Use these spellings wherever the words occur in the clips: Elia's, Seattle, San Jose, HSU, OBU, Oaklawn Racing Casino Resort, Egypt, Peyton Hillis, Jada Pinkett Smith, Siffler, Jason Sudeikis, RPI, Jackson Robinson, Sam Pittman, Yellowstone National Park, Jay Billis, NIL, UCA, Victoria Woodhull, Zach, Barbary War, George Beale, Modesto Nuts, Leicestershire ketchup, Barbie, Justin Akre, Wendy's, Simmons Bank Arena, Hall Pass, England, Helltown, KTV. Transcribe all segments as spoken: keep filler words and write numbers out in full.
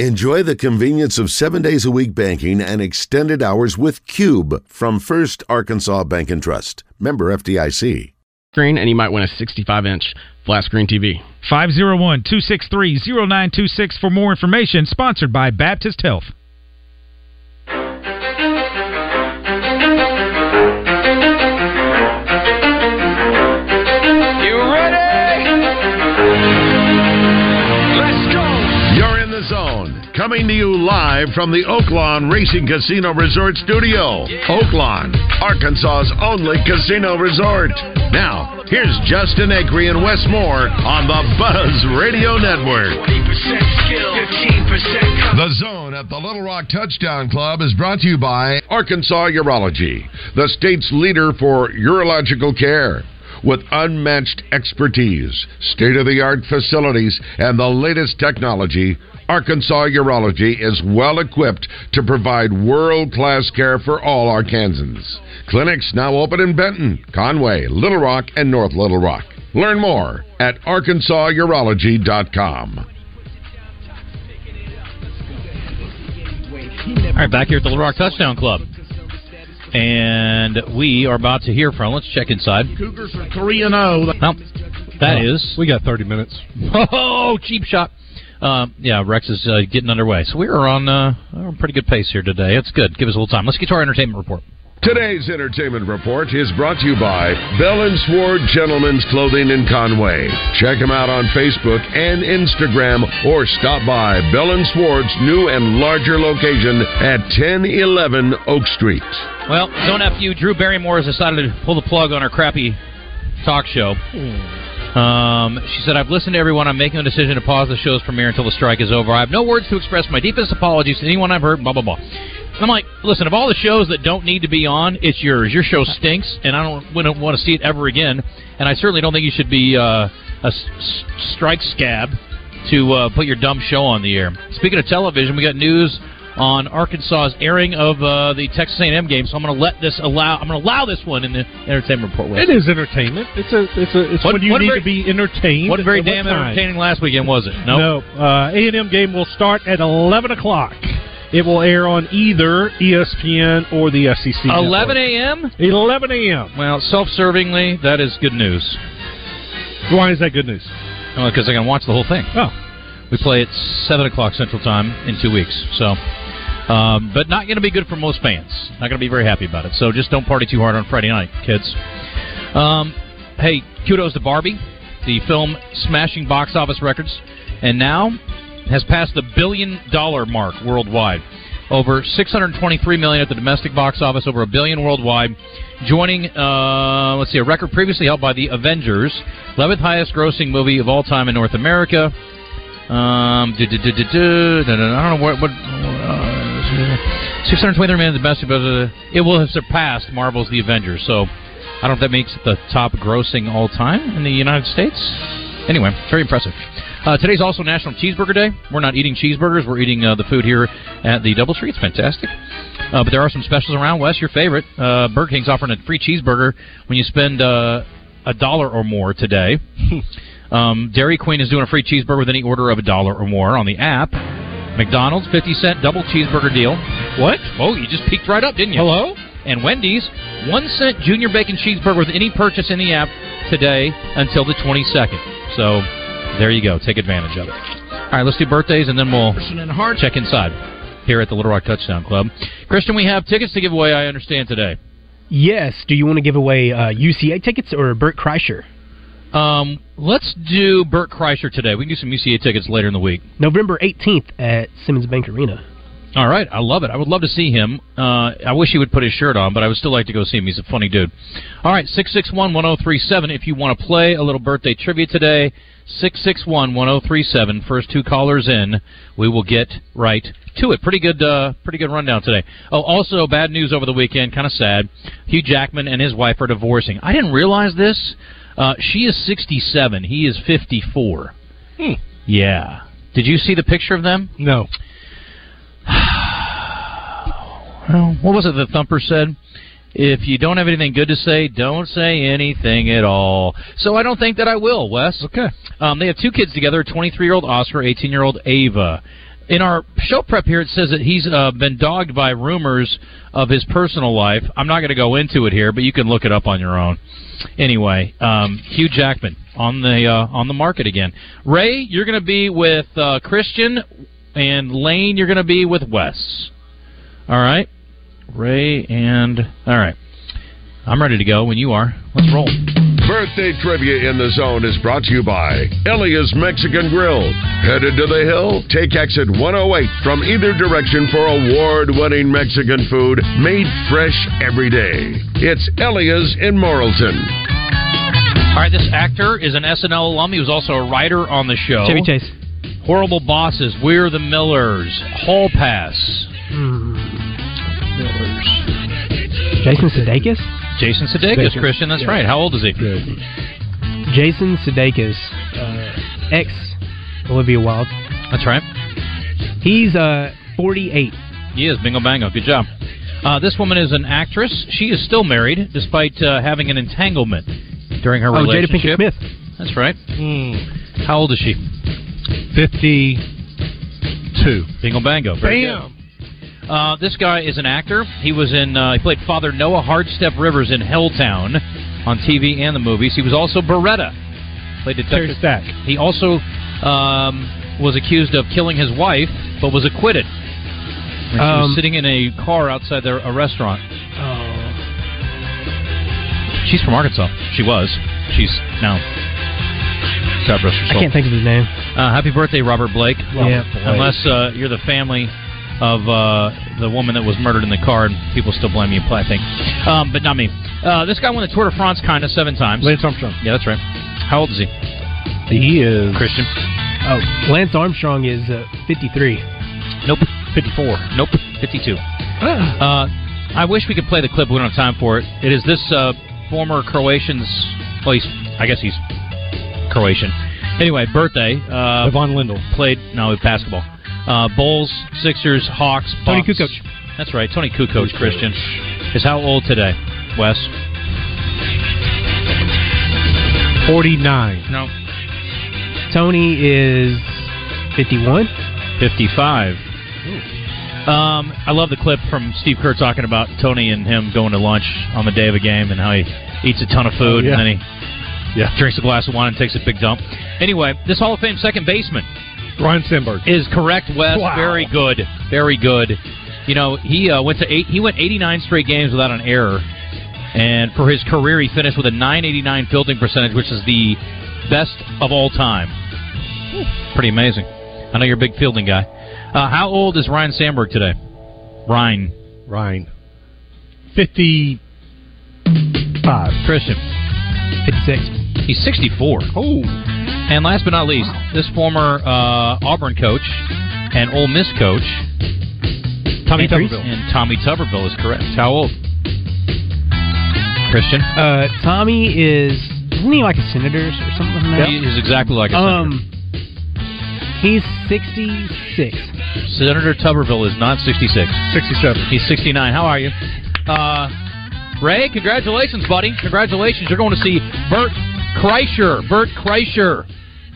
Enjoy the convenience of seven days a week banking and extended hours with Cube from First Arkansas Bank and Trust. Member F D I C. Screen, and you might win a sixty-five inch flat screen T V. five oh one, two six three, oh nine two six for more information. Sponsored by Baptist Health. Coming to you live from the Oaklawn Racing Casino Resort Studio. Oaklawn, Arkansas's only casino resort. Now, here's Justin Akre and Wes Moore on the Buzz Radio Network. The Zone at the Little Rock Touchdown Club is brought to you by Arkansas Urology, the state's leader for urological care. With unmatched expertise, state-of-the-art facilities, and the latest technology, Arkansas Urology is well-equipped to provide world-class care for all Arkansans. Clinics now open in Benton, Conway, Little Rock, and North Little Rock. Learn more at arkansas urology dot com. All right, back here at the Little Rock Touchdown Club. And we are about to hear from. Let's check inside. Cougars are three and oh. Well, that oh, is. We got thirty minutes. Oh, cheap shot. Uh, yeah, Rex is uh, getting underway. So we are on uh, a pretty good pace here today. It's good. Give us a little time. Let's get to our entertainment report. Today's entertainment report is brought to you by Bell and Sword Gentlemen's Clothing in Conway. Check them out on Facebook and Instagram, or stop by Bell and Sword's new and larger location at ten eleven Oak Street. Well, so nephew Drew Barrymore has decided to pull the plug on her crappy talk show. Um, she said, "I've listened to everyone. I'm making a decision to pause the show's premiere until the strike is over. I have no words to express my deepest apologies to anyone I've hurt." Blah blah blah. I'm like, listen, of all the shows that don't need to be on, it's yours. Your show stinks, and I don't, we don't want to see it ever again. And I certainly don't think you should be uh, a s- strike scab to uh, put your dumb show on the air. Speaking of television, we got news on Arkansas's airing of uh, the Texas A and M game, so I'm going to let this allow. I'm going to allow this one in the entertainment report. With. It is entertainment. It's a. It's a. It's what, when you need very, to be entertained. What very damn what entertaining last weekend was it? No. Nope. No. Uh, A and M game will start at eleven o'clock. It will air on either E S P N or the S E C. eleven a.m.? eleven a.m. Well, self-servingly, that is good news. Why is that good news? Well, because I can watch the whole thing. Oh. We play at seven o'clock Central Time in two weeks. So, um, but not going to be good for most fans. Not going to be very happy about it. So just don't party too hard on Friday night, kids. Um, hey, kudos to Barbie, the film smashing box office records. And now has passed the billion-dollar mark worldwide. Over six hundred twenty-three million dollars at the domestic box office, over a billion worldwide, joining, uh, let's see, a record previously held by the Avengers, eleventh highest-grossing movie of all time in North America. Um, do, do, do, do, do, do, do, I don't know what... what uh, six hundred twenty-three million dollars at the domestic box office. It will have surpassed Marvel's The Avengers, so I don't know if that makes it the top-grossing all-time in the United States. Anyway, very impressive. Uh, today's also National Cheeseburger Day. We're not eating cheeseburgers. We're eating uh, the food here at the DoubleTree. It's fantastic. Uh, but there are some specials around. Wes, your favorite. Uh, Burger King's offering a free cheeseburger when you spend uh, a dollar or more today. um, Dairy Queen is doing a free cheeseburger with any order of a dollar or more on the app. McDonald's, fifty cent double cheeseburger deal. What? Oh, you just peeked right up, didn't you? Hello? And Wendy's, one cent junior bacon cheeseburger with any purchase in the app today until the twenty-second. So... there you go. Take advantage of it. All right, let's do birthdays, and then we'll check inside here at the Little Rock Touchdown Club. Christian, we have tickets to give away, I understand, today. Yes. Do you want to give away uh, U C A tickets or Burt Kreischer? Um, let's do Burt Kreischer today. We can do some U C A tickets later in the week. November eighteenth at Simmons Bank Arena. All right. I love it. I would love to see him. Uh, I wish he would put his shirt on, but I would still like to go see him. He's a funny dude. All right, six six one, one oh three seven if you want to play a little birthday trivia today. six six one, one oh three seven. First two callers in, we will get right to it. Pretty good uh, pretty good rundown today. Oh, also, bad news over the weekend, kind of sad. Hugh Jackman and his wife are divorcing. I didn't realize this. Uh, she is sixty-seven. He is fifty-four. Hmm. Yeah. Did you see the picture of them? No. Well, what was it that Thumper said? If you don't have anything good to say, don't say anything at all. So I don't think that I will, Wes. Okay. Um, they have two kids together, twenty-three-year-old Oscar, eighteen-year-old Ava. in our show prep here, it says that he's uh, been dogged by rumors of his personal life. I'm not going to go into it here, but you can look it up on your own. Anyway, um, Hugh Jackman on the uh, on the market again. Ray, you're going to be with uh, Christian, and Lane, you're going to be with Wes. All right, Ray and all right. I'm ready to go when you are. Let's roll. Birthday Trivia in the Zone is brought to you by Elia's Mexican Grill. Headed to the hill? Take exit one oh eight from either direction for award-winning Mexican food made fresh every day. It's Elia's in Morrilton. All right, this actor is an S N L alum. He was also a writer on the show. Chevy Chase. Horrible Bosses, We're the Millers, Hall Pass. Mm. Millers. Jason Sudeikis? Jason Sudeikis, Sudeikis, Christian, that's yeah. right. How old is he? Yeah. Jason Sudeikis, uh, ex Olivia Wilde. That's right. He's uh, forty-eight. He is. Bingo bango. Good job. Uh, this woman is an actress. She is still married, despite uh, having an entanglement during her oh, relationship. Oh, Jada Pinkett Smith. That's right. Mm. How old is she? fifty-two. Bingo bango. Very Bam. Good. Uh, this guy is an actor. He was in. Uh, he played Father Noah Hardstep Rivers in Helltown on T V and the movies. He was also Beretta. Played Detective Stack. He also um, was accused of killing his wife, but was acquitted. When she um, was sitting in a car outside their, a restaurant. Oh. She's from Arkansas. She was. She's now. God rest her soul. I can't think of his name. Uh, happy birthday, Robert Blake. Robert yeah. Blake. Unless uh, you're the family of uh, the woman that was murdered in the car, and people still blame you, I think. Um, but not me. Uh, this guy won the Tour de France kind of seven times. Lance Armstrong. Yeah, that's right. How old is he? He is... Christian. Oh, Lance Armstrong is uh, fifty-three. Nope. fifty-four. Nope. fifty-two. Uh. Uh, I wish we could play the clip. We don't have time for it. It is this uh, former Croatian's... Well, he's, I guess he's Croatian. Anyway, birthday. Uh, Yvonne Lindell. Played... No, basketball. Uh, Bulls, Sixers, Hawks, Tony Kukoc. That's right, Tony Kukoc, Christian. Is how old today, Wes? forty-nine. No. Tony is fifty-one? fifty-five. Um, I love the clip from Steve Kerr talking about Tony and him going to lunch on the day of a game and how he eats a ton of food oh, yeah. and then he yeah. drinks a glass of wine and takes a big dump. Anyway, this Hall of Fame second baseman. Ryne Sandberg is correct, Wes. Wow. Very good, very good. You know, he uh, went to eight. He went eighty-nine straight games without an error, and for his career, he finished with a nine eighty-nine fielding percentage, which is the best of all time. Pretty amazing. I know you're a big fielding guy. Uh, how old is Ryne Sandberg today? Ryne. Ryne. Fifty-five. Christian. Fifty-six. He's sixty-four. Oh. And last but not least, wow. this former uh, Auburn coach and Ole Miss coach, Tommy Tuberville. And Tommy Tuberville is correct. How old? Christian? Uh, Tommy is, isn't he like a senator or something like that? He is exactly like a senator. Um, he's sixty-six. Senator Tuberville is not sixty-six. sixty-seven. He's sixty-nine. How are you? Uh, Ray, congratulations, buddy. Congratulations. You're going to see Burt Kreischer. Burt Kreischer.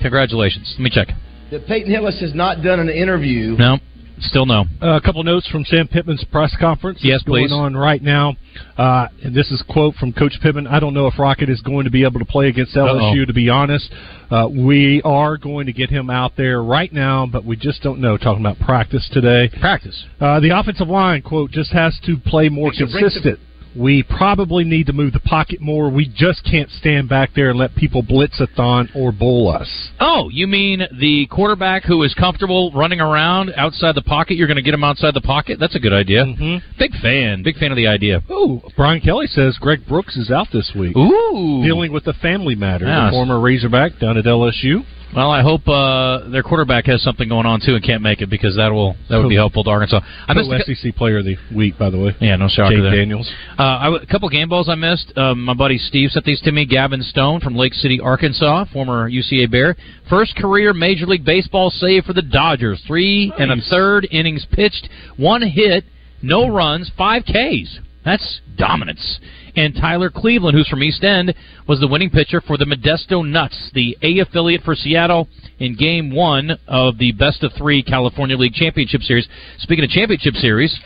Congratulations. Let me check. That Peyton Hillis has not done an interview. No, still no. Uh, a couple notes from Sam Pittman's press conference. Yes, please. Going on right now. Uh, and this is a quote from Coach Pittman. I don't know if Rocket is going to be able to play against L S U, Uh-oh. to be honest. Uh, we are going to get him out there right now, but we just don't know. Talking about practice today. Practice. Uh, the offensive line, quote, just has to play more consistent. We probably need to move the pocket more. We just can't stand back there and let people blitz-a-thon or bowl us. Oh, you mean the quarterback who is comfortable running around outside the pocket, you're going to get him outside the pocket? That's a good idea. Mm-hmm. Big fan. Big fan of the idea. Ooh, Brian Kelly says Greg Brooks is out this week. Ooh. Dealing with a family matter. Yes. The former Razorback down at L S U. Well, I hope uh, their quarterback has something going on, too, and can't make it, because that will that would be helpful to Arkansas. I missed the S E C player of the week, by the way. Yeah, no shocker there. Jake Daniels. Uh, I w- a couple game balls I missed. Um, my buddy Steve sent these to me. Gavin Stone from Lake City, Arkansas, former U C A Bear. First career Major League Baseball save for the Dodgers. Three nice. and a third innings pitched, one hit, no runs, five Ks. That's dominance. And Tyler Cleveland, who's from East End, was the winning pitcher for the Modesto Nuts, the A affiliate for Seattle, in Game one of the Best of Three California League Championship Series. Speaking of Championship Series,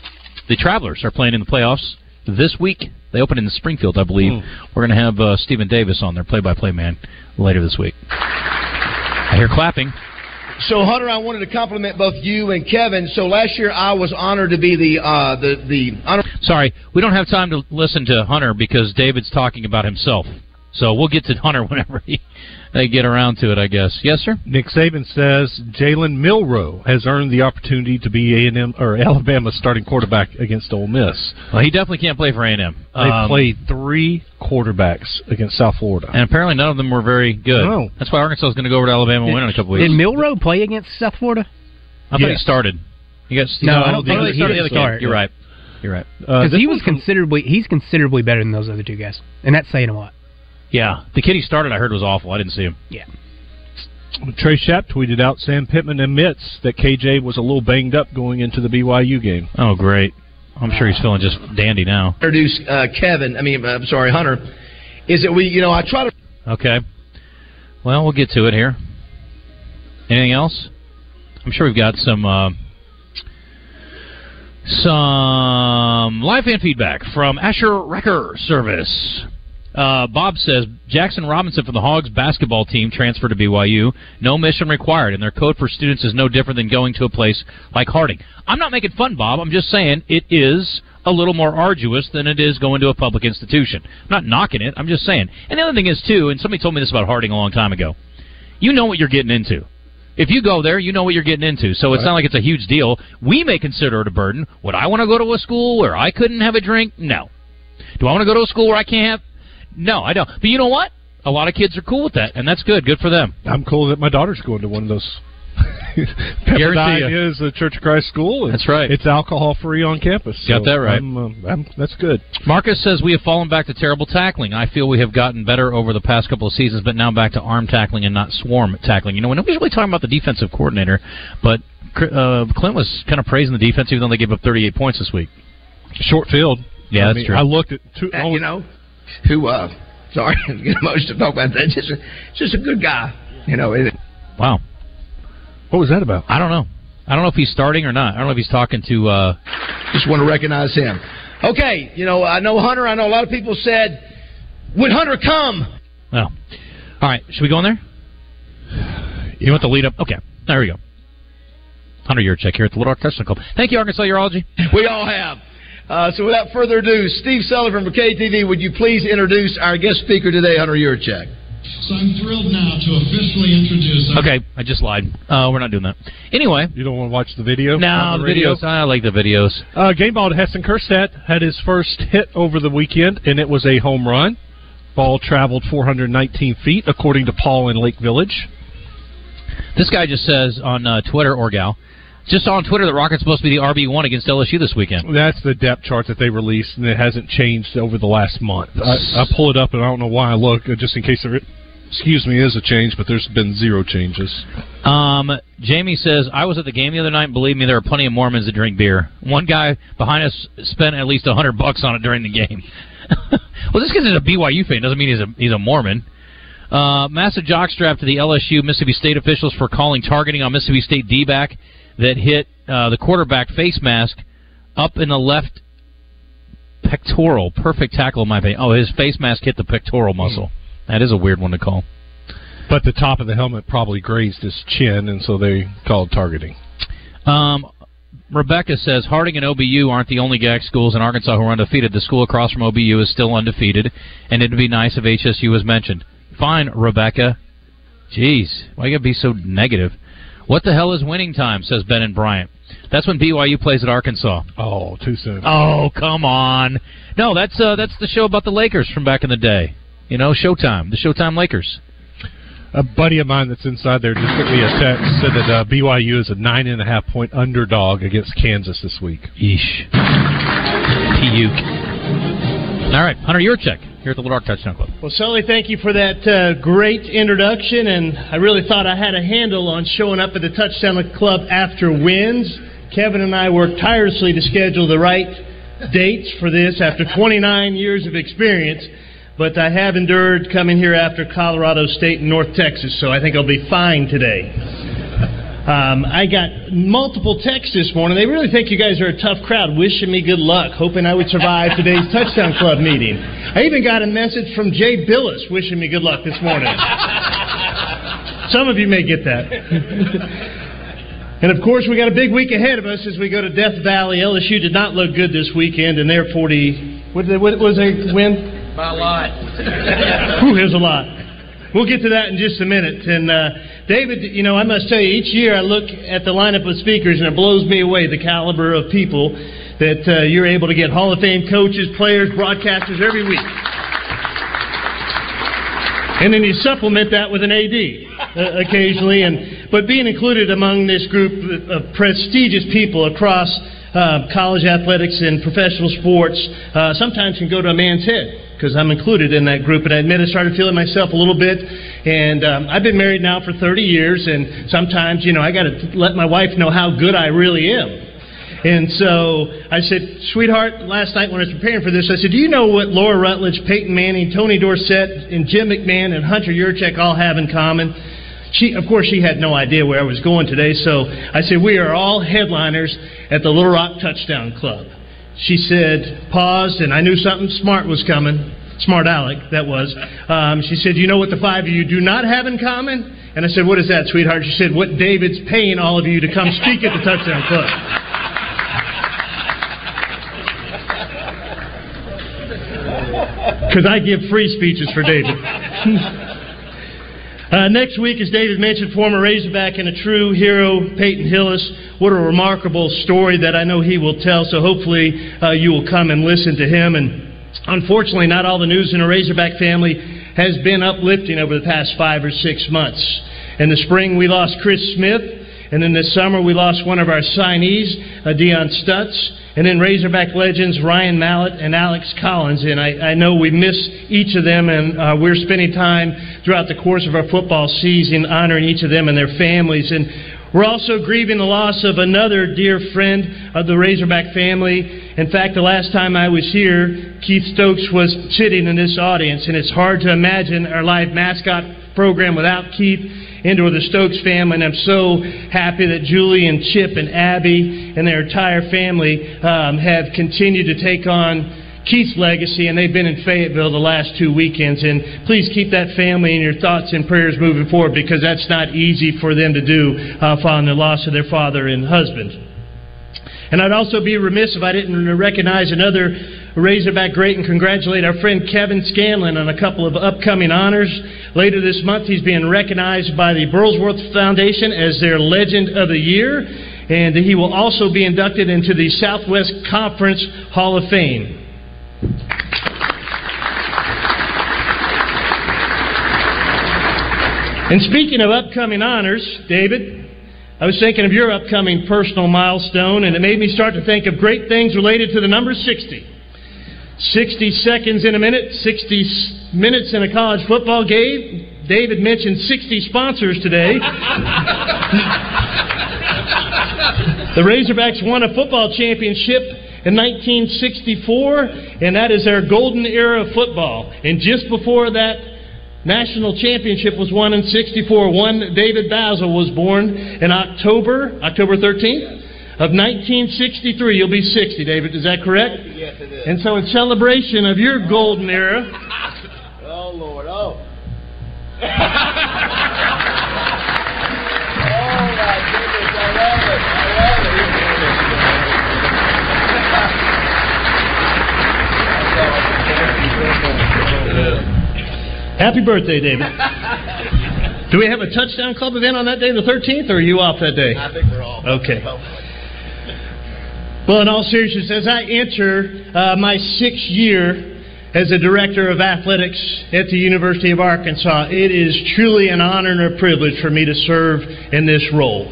the Travelers are playing in the playoffs this week. They open in Springfield, I believe. Mm. We're going to have uh, Stephen Davis on their play-by-play man later this week. I hear clapping. So, Hunter, I wanted to compliment both you and Kevin. So, last year I was honored to be the uh, the the. Honor- Sorry, we don't have time to listen to Hunter because David's talking about himself. So we'll get to Hunter whenever he, they get around to it, I guess. Yes, sir. Nick Saban says Jalen Milroe has earned the opportunity to be A and M or Alabama's starting quarterback against Ole Miss. Well, he definitely can't play for A and M. They um, played three quarterbacks against South Florida, and apparently none of them were very good. Oh. That's why Arkansas is going to go over to Alabama and win in a couple weeks. Did Milroe play against South Florida? I yes. thought he started. He got no, no, I don't think he, he started. Didn't start. You're right. You're right. Because uh, he was from, considerably, he's considerably better than those other two guys, and that's saying a lot. Yeah, the kid he started, I heard, was awful. I didn't see him. Yeah. Trey Schapp tweeted out, Sam Pittman admits that K J was a little banged up going into the B Y U game. Oh, great. I'm sure he's feeling just dandy now. Introduce uh, Kevin, I mean, I'm sorry, Hunter, is that we, you know, I try to... Okay. Well, we'll get to it here. Anything else? I'm sure we've got some... Uh, some live fan feedback from Asher Wrecker Service. Uh, Bob says, Jackson Robinson from the Hogs basketball team transferred to B Y U. No mission required, and their code for students is no different than going to a place like Harding. I'm not making fun, Bob. I'm just saying it is a little more arduous than it is going to a public institution. I'm not knocking it. I'm just saying. And the other thing is, too, and somebody told me this about Harding a long time ago, you know what you're getting into. If you go there, you know what you're getting into. So it's not like it's a huge deal. We may consider it a burden. Would I want to go to a school where I couldn't have a drink? No. Do I want to go to a school where I can't have... No, I don't. But you know what? A lot of kids are cool with that, and that's good. Good for them. I'm cool that my daughter's going to one of those. Pepperdine is a Church of Christ school. That's right. It's alcohol-free on campus. So got that right. I'm, um, I'm, that's good. Marcus says, we have fallen back to terrible tackling. I feel we have gotten better over the past couple of seasons, but now back to arm tackling and not swarm tackling. You know, nobody's really talking about the defensive coordinator, but uh, Clint was kind of praising the defense, even though they gave up thirty-eight points this week. Short field. Yeah, I that's mean, true. I looked at two. Uh, you know. Who, uh, sorry, I'm getting emotional to talk about that. Just, just a good guy, you know. Isn't it? Wow. What was that about? I don't know. I don't know if he's starting or not. I don't know if he's talking to, uh... Just want to recognize him. Okay, you know, I know Hunter. I know a lot of people said, would Hunter come? Well, all right. Should we go in there? You want the lead up? Okay. There we go. Hunter Yurchek here at the Little Rock Touchdown Club. Thank you, Arkansas Urology. We all have. Uh, so without further ado, Steve Sullivan from K T V, would you please introduce our guest speaker today, Hunter Yurchek? So I'm thrilled now to officially introduce... Our okay, I just lied. Uh, we're not doing that. Anyway... You don't want to watch the video? No, the, the videos. I like the videos. Uh, game ball to Heston Kerstedt. Had his first hit over the weekend, and it was a home run. Ball traveled four hundred nineteen feet, according to Paul in Lake Village. This guy just says on uh, Twitter, or gal... Just saw on Twitter that Rocket's supposed to be the R B one against L S U this weekend. That's the depth chart that they released, and it hasn't changed over the last month. I, I pull it up, and I don't know why I look, just in case there is, excuse me, is a change, but there's been zero changes. Um, Jamie says, I was at the game the other night, and believe me, there are plenty of Mormons that drink beer. One guy behind us spent at least one hundred bucks on it during the game. Well, just because he's a B Y U fan doesn't mean he's a, he's a Mormon. Uh, massive jockstrap to the L S U Mississippi State officials for calling targeting on Mississippi State D-back that hit uh, the quarterback face mask up in the left pectoral. Perfect tackle, in my opinion. Oh, his face mask hit the pectoral muscle. That is a weird one to call. But the top of the helmet probably grazed his chin, and so they called targeting. Um, Rebecca says, Harding and O B U aren't the only G A C schools in Arkansas who are undefeated. The school across from O B U is still undefeated, and it would be nice if H S U was mentioned. Fine, Rebecca. Jeez, why you got to be so negative? What the hell is winning time, says Ben and Bryant. That's when B Y U plays at Arkansas. Oh, too soon. Oh, come on. No, that's uh, that's the show about the Lakers from back in the day. You know, Showtime. The Showtime Lakers. A buddy of mine that's inside there just sent me a text, said that uh, B Y U is a nine and a half point underdog against Kansas this week. Yeesh. Puke. All right, Hunter Yurchek here at the Little Rock Touchdown Club. Well, Sully, thank you for that uh, great introduction, and I really thought I had a handle on showing up at the Touchdown Club after wins. Kevin and I worked tirelessly to schedule the right dates for this after twenty-nine years of experience, but I have endured coming here after Colorado State and North Texas, so I think I'll be fine today. Um, I got multiple texts this morning. They really think you guys are a tough crowd, wishing me good luck, hoping I would survive today's Touchdown Club meeting. I even got a message from Jay Billis wishing me good luck this morning. Some of you may get that. And, of course, we got a big week ahead of us as we go to Death Valley. L S U did not look good this weekend, and they're forty... What, they, what was their win? By a lot. Ooh, there's a lot. We'll get to that in just a minute. And, uh, David, you know, I must tell you, each year I look at the lineup of speakers, and it blows me away, the caliber of people that uh, you're able to get. Hall of Fame coaches, players, broadcasters every week. And then you supplement that with an A D uh, occasionally. And but being included among this group of prestigious people across uh, college athletics and professional sports uh, sometimes can go to a man's head, because I'm included in that group. And I admit I started feeling myself a little bit. And um, I've been married now for thirty years. And sometimes, you know, I got to let my wife know how good I really am. And so I said, sweetheart, last night when I was preparing for this, I said, do you know what Laura Rutledge, Peyton Manning, Tony Dorsett, and Jim McMahon, and Hunter Yurchek all have in common? She, of course, she had no idea where I was going today, so I said, we are all headliners at the Little Rock Touchdown Club. She said, paused, and I knew something smart was coming. Smart Alec, that was. Um, she said, you know what the five of you do not have in common? And I said, what is that, sweetheart? She said, what David's paying all of you to come speak at the Touchdown Club. Because I give free speeches for David. uh, next week, as David mentioned, former Razorback and a true hero, Peyton Hillis. What a remarkable story that I know he will tell, so hopefully uh, you will come and listen to him. And unfortunately, not all the news in a Razorback family has been uplifting over the past five or six months. In the spring, we lost Chris Smith, and then this summer we lost one of our signees, uh, Deion Stutz, and then Razorback legends Ryan Mallett and Alex Collins. And I, I know we miss each of them, and uh, we're spending time throughout the course of our football season honoring each of them and their families. And we're also grieving the loss of another dear friend of the Razorback family. In fact, the last time I was here, Keith Stokes was sitting in this audience, and it's hard to imagine our live mascot program without Keith into the Stokes family. And I'm so happy that Julie and Chip and Abby and their entire family um, have continued to take on Keith's legacy, and they've been in Fayetteville the last two weekends. And please keep that family in your thoughts and prayers moving forward, because that's not easy for them to do uh, following the loss of their father and husband. And I'd also be remiss if I didn't recognize another Razorback great and congratulate our friend Kevin Scanlon on a couple of upcoming honors. Later this month, he's being recognized by the Burlsworth Foundation as their Legend of the Year, and he will also be inducted into the Southwest Conference Hall of Fame. And speaking of upcoming honors, David, I was thinking of your upcoming personal milestone, and it made me start to think of great things related to the number sixty. sixty seconds in a minute, sixty minutes in a college football game. David mentioned sixty sponsors today. The Razorbacks won a football championship in nineteen sixty-four, and that is their golden era of football. And just before that national championship was won in sixty-four, one David Basil was born in October, October thirteenth. Of nineteen sixty-three, you'll be sixty, David. Is that correct? Yes, it is. And so in celebration of your golden era... Oh, Lord, oh. Oh, my goodness, I love it. I love it. Happy birthday, David. Do we have a Touchdown Club event on that day, the thirteenth, or are you off that day? I think we're off. Okay. Well, in all seriousness, as I enter uh, my sixth year as a director of athletics at the University of Arkansas, it is truly an honor and a privilege for me to serve in this role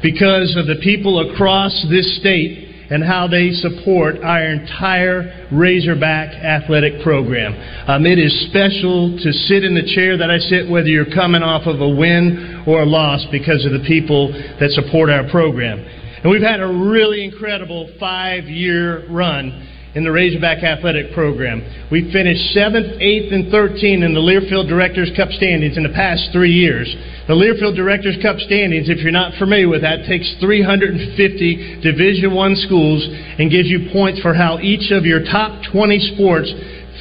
because of the people across this state and how they support our entire Razorback athletic program. Um, it is special to sit in the chair that I sit, whether you're coming off of a win or a loss, because of the people that support our program. And we've had a really incredible five-year run in the Razorback Athletic Program. We finished seventh, eighth, and thirteenth in the Learfield Directors Cup standings in the past three years. The Learfield Directors Cup standings, if you're not familiar with that, takes three hundred fifty Division One schools and gives you points for how each of your top twenty sports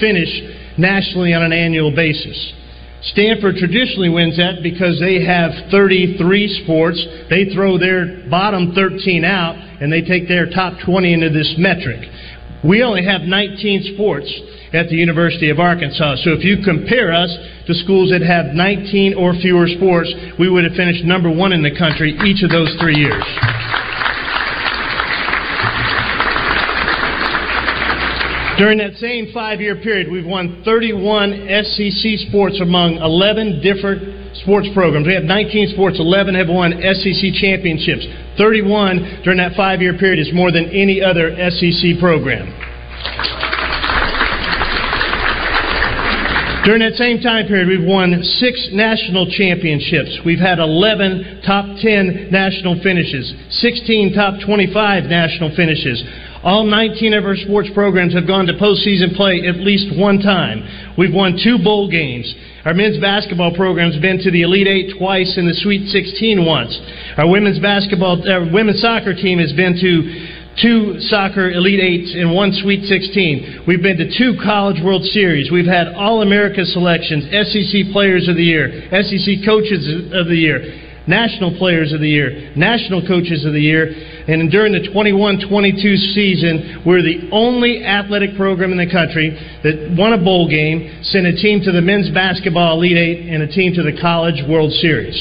finish nationally on an annual basis. Stanford traditionally wins that because they have thirty-three sports. They throw their bottom thirteen out, and they take their top twenty into this metric. We only have nineteen sports at the University of Arkansas. So if you compare us to schools that have nineteen or fewer sports, we would have finished number one in the country each of those three years. During that same five-year period, we've won thirty-one S E C sports among eleven different sports programs. We have nineteen sports, eleven have won S E C championships. thirty-one during that five-year period is more than any other S E C program. During that same time period, we've won six national championships. We've had eleven top ten national finishes, sixteen top twenty-five national finishes. All nineteen of our sports programs have gone to postseason play at least one time. We've won two bowl games. Our men's basketball program's been to the Elite Eight twice and the Sweet sixteen once. Our women's basketball, uh, women's soccer team has been to two soccer Elite Eights and one Sweet sixteen. We've been to two College World Series. We've had All-America selections, S E C Players of the Year, S E C Coaches of the Year, National Players of the Year, National Coaches of the Year, and during the twenty-one twenty-two season, we're the only athletic program in the country that won a bowl game, sent a team to the men's basketball Elite Eight, and a team to the College World Series.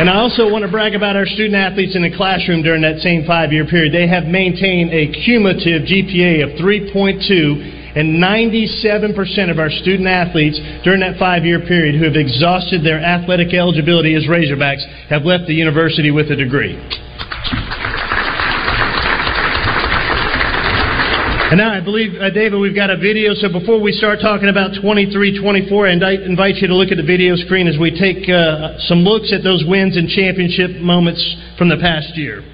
And I also want to brag about our student-athletes in the classroom during that same five-year period. They have maintained a cumulative G P A of three point two, and ninety-seven percent of our student-athletes during that five-year period who have exhausted their athletic eligibility as Razorbacks have left the university with a degree. And now I believe, uh, David, we've got a video. So before we start talking about twenty-three twenty-four, I invite you to look at the video screen as we take uh, some looks at those wins and championship moments from the past year.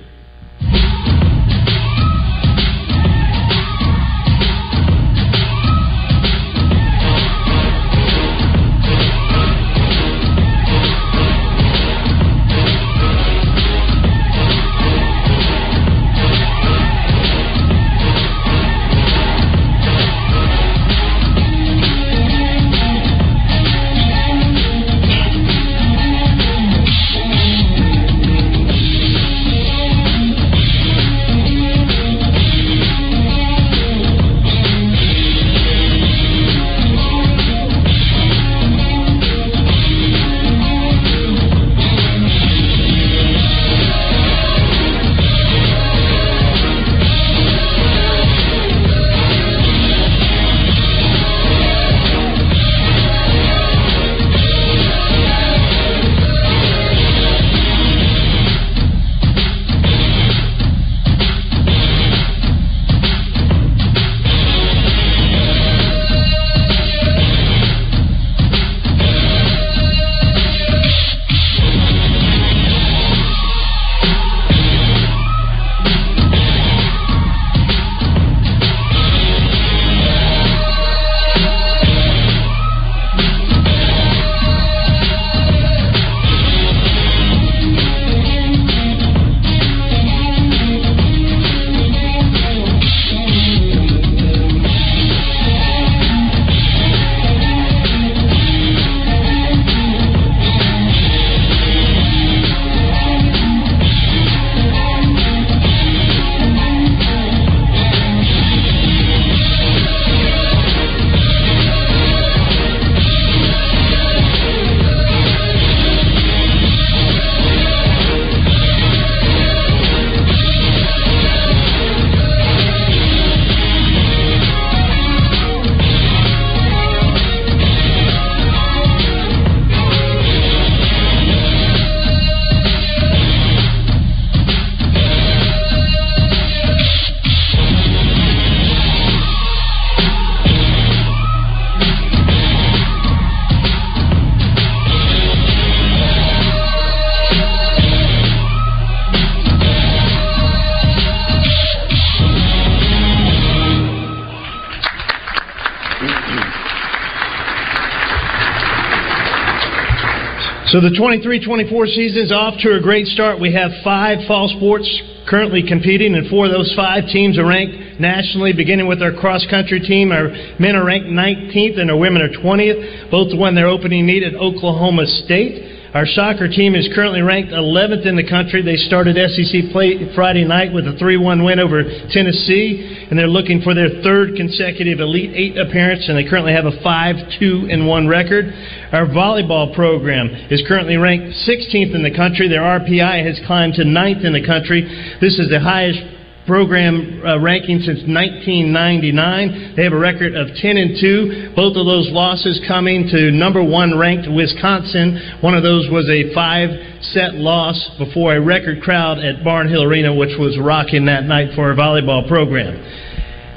So the twenty-three twenty-four season's off to a great start. We have five fall sports currently competing, and four of those five teams are ranked nationally, beginning with our cross-country team. Our men are ranked nineteenth, and our women are twentieth. Both won their opening meet at Oklahoma State. Our soccer team is currently ranked eleventh in the country. They started S E C play Friday night with a three one win over Tennessee, and they're looking for their third consecutive Elite Eight appearance, and they currently have a five two and one record. Our volleyball program is currently ranked sixteenth in the country. Their R P I has climbed to ninth in the country. This is the highest program uh, ranking since nineteen ninety-nine. They have a record of ten and two. Both of those losses coming to number one ranked Wisconsin. One of those was a five set loss before a record crowd at Barnhill Arena, which was rocking that night for our volleyball program.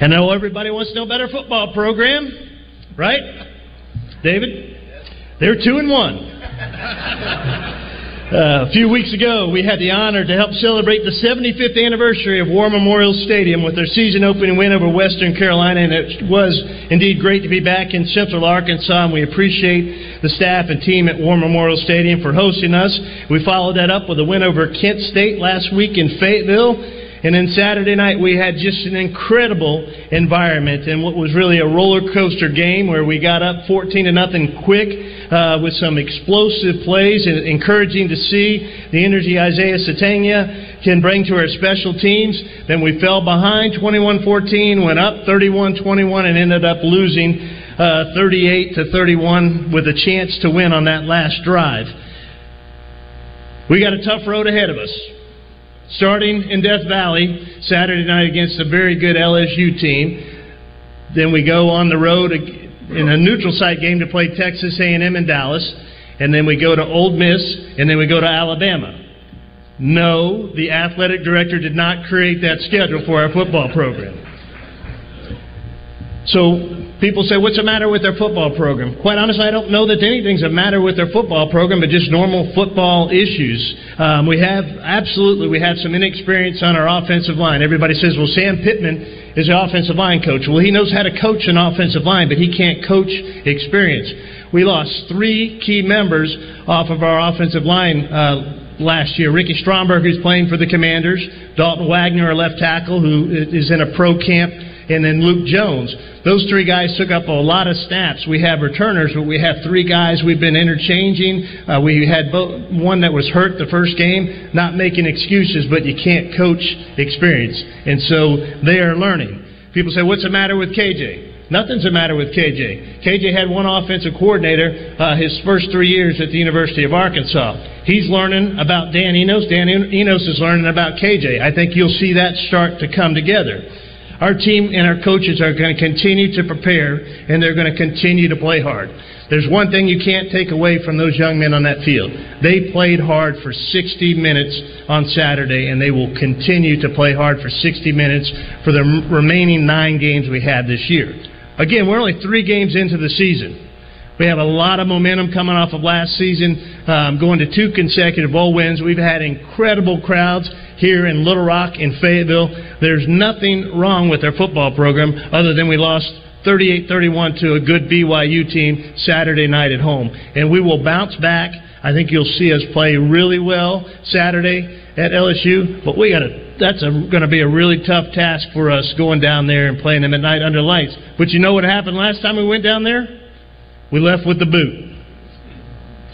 And I know everybody wants to know about our football program, right, David? They're two and one. Uh, a few weeks ago, we had the honor to help celebrate the seventy-fifth anniversary of War Memorial Stadium with their season-opening win over Western Carolina, and it was indeed great to be back in Central Arkansas, and we appreciate the staff and team at War Memorial Stadium for hosting us. We followed that up with a win over Kent State last week in Fayetteville, and then Saturday night we had just an incredible environment and what was really a roller coaster game where we got up fourteen to nothing quick. Uh, with some explosive plays, and encouraging to see the energy Isaiah Satania can bring to our special teams. Then we fell behind twenty-one fourteen, went up thirty-one twenty-one, and ended up losing uh, thirty-eight to thirty-one with a chance to win on that last drive. We got a tough road ahead of us, starting in Death Valley Saturday night against a very good L S U team. Then we go on the road again in a neutral site game to play Texas A and M in Dallas, and then we go to Ole Miss, and then we go to Alabama. No, the athletic director did not create that schedule for our football program. So people say, what's the matter with their football program? Quite honestly, I don't know that anything's the matter with their football program, but just normal football issues. Um, we have, absolutely, we have some inexperience on our offensive line. Everybody says, well, Sam Pittman is the offensive line coach. Well, he knows how to coach an offensive line, but he can't coach experience. We lost three key members off of our offensive line uh, last year. Ricky Stromberg, who's playing for the Commanders, Dalton Wagner, our left tackle, who is in a pro camp, and then Luke Jones. Those three guys took up a lot of snaps. We have returners, but we have three guys we've been interchanging. Uh, we had both, one that was hurt the first game, not making excuses, but you can't coach experience. And so they are learning. People say, what's the matter with K J? Nothing's the matter with K J. K J had one offensive coordinator uh, his first three years at the University of Arkansas. He's learning about Dan Enos. Dan Enos is learning about K J. I think you'll see that start to come together. Our team and our coaches are going to continue to prepare, and they're going to continue to play hard. There's one thing you can't take away from those young men on that field. They played hard for sixty minutes on Saturday, and they will continue to play hard for sixty minutes for the remaining nine games we have this year. Again, we're only three games into the season. We have a lot of momentum coming off of last season, um, going to two consecutive bowl wins. We've had incredible crowds here in Little Rock and Fayetteville. There's nothing wrong with our football program other than we lost thirty-eight thirty-one to a good B Y U team Saturday night at home. And we will bounce back. I think you'll see us play really well Saturday at L S U, but we got to, that's going to be a really tough task for us going down there and playing them at night under lights. But you know what happened last time we went down there? We left with the boot.